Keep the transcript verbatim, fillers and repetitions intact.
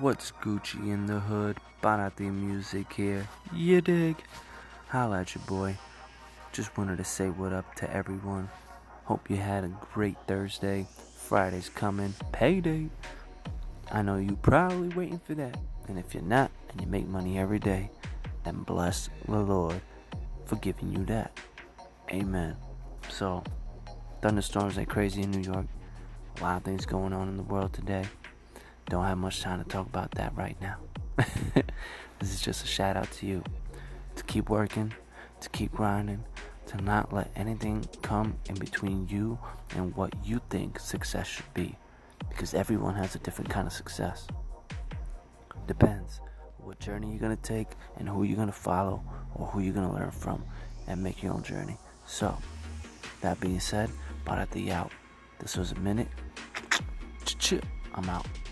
What's Gucci in the hood? Barathe music here. You dig? Holla at your boy. Just wanted to say what up to everyone. Hope you had a great Thursday. Friday's coming. Payday. I know you probably waiting for that. And if you're not, and you make money every day, then bless the Lord for giving you that. Amen. So, thunderstorms like crazy in New York. A lot of things going on in the world today. Don't have much time to talk about that right now. This is just a shout out to you. To keep working. To keep grinding. To not let anything come in between you and what you think success should be. Because everyone has a different kind of success. Depends what journey you're going to take and who you're going to follow or who you're going to learn from and make your own journey. So, that being said, Barathe out. This was a minute. I'm out.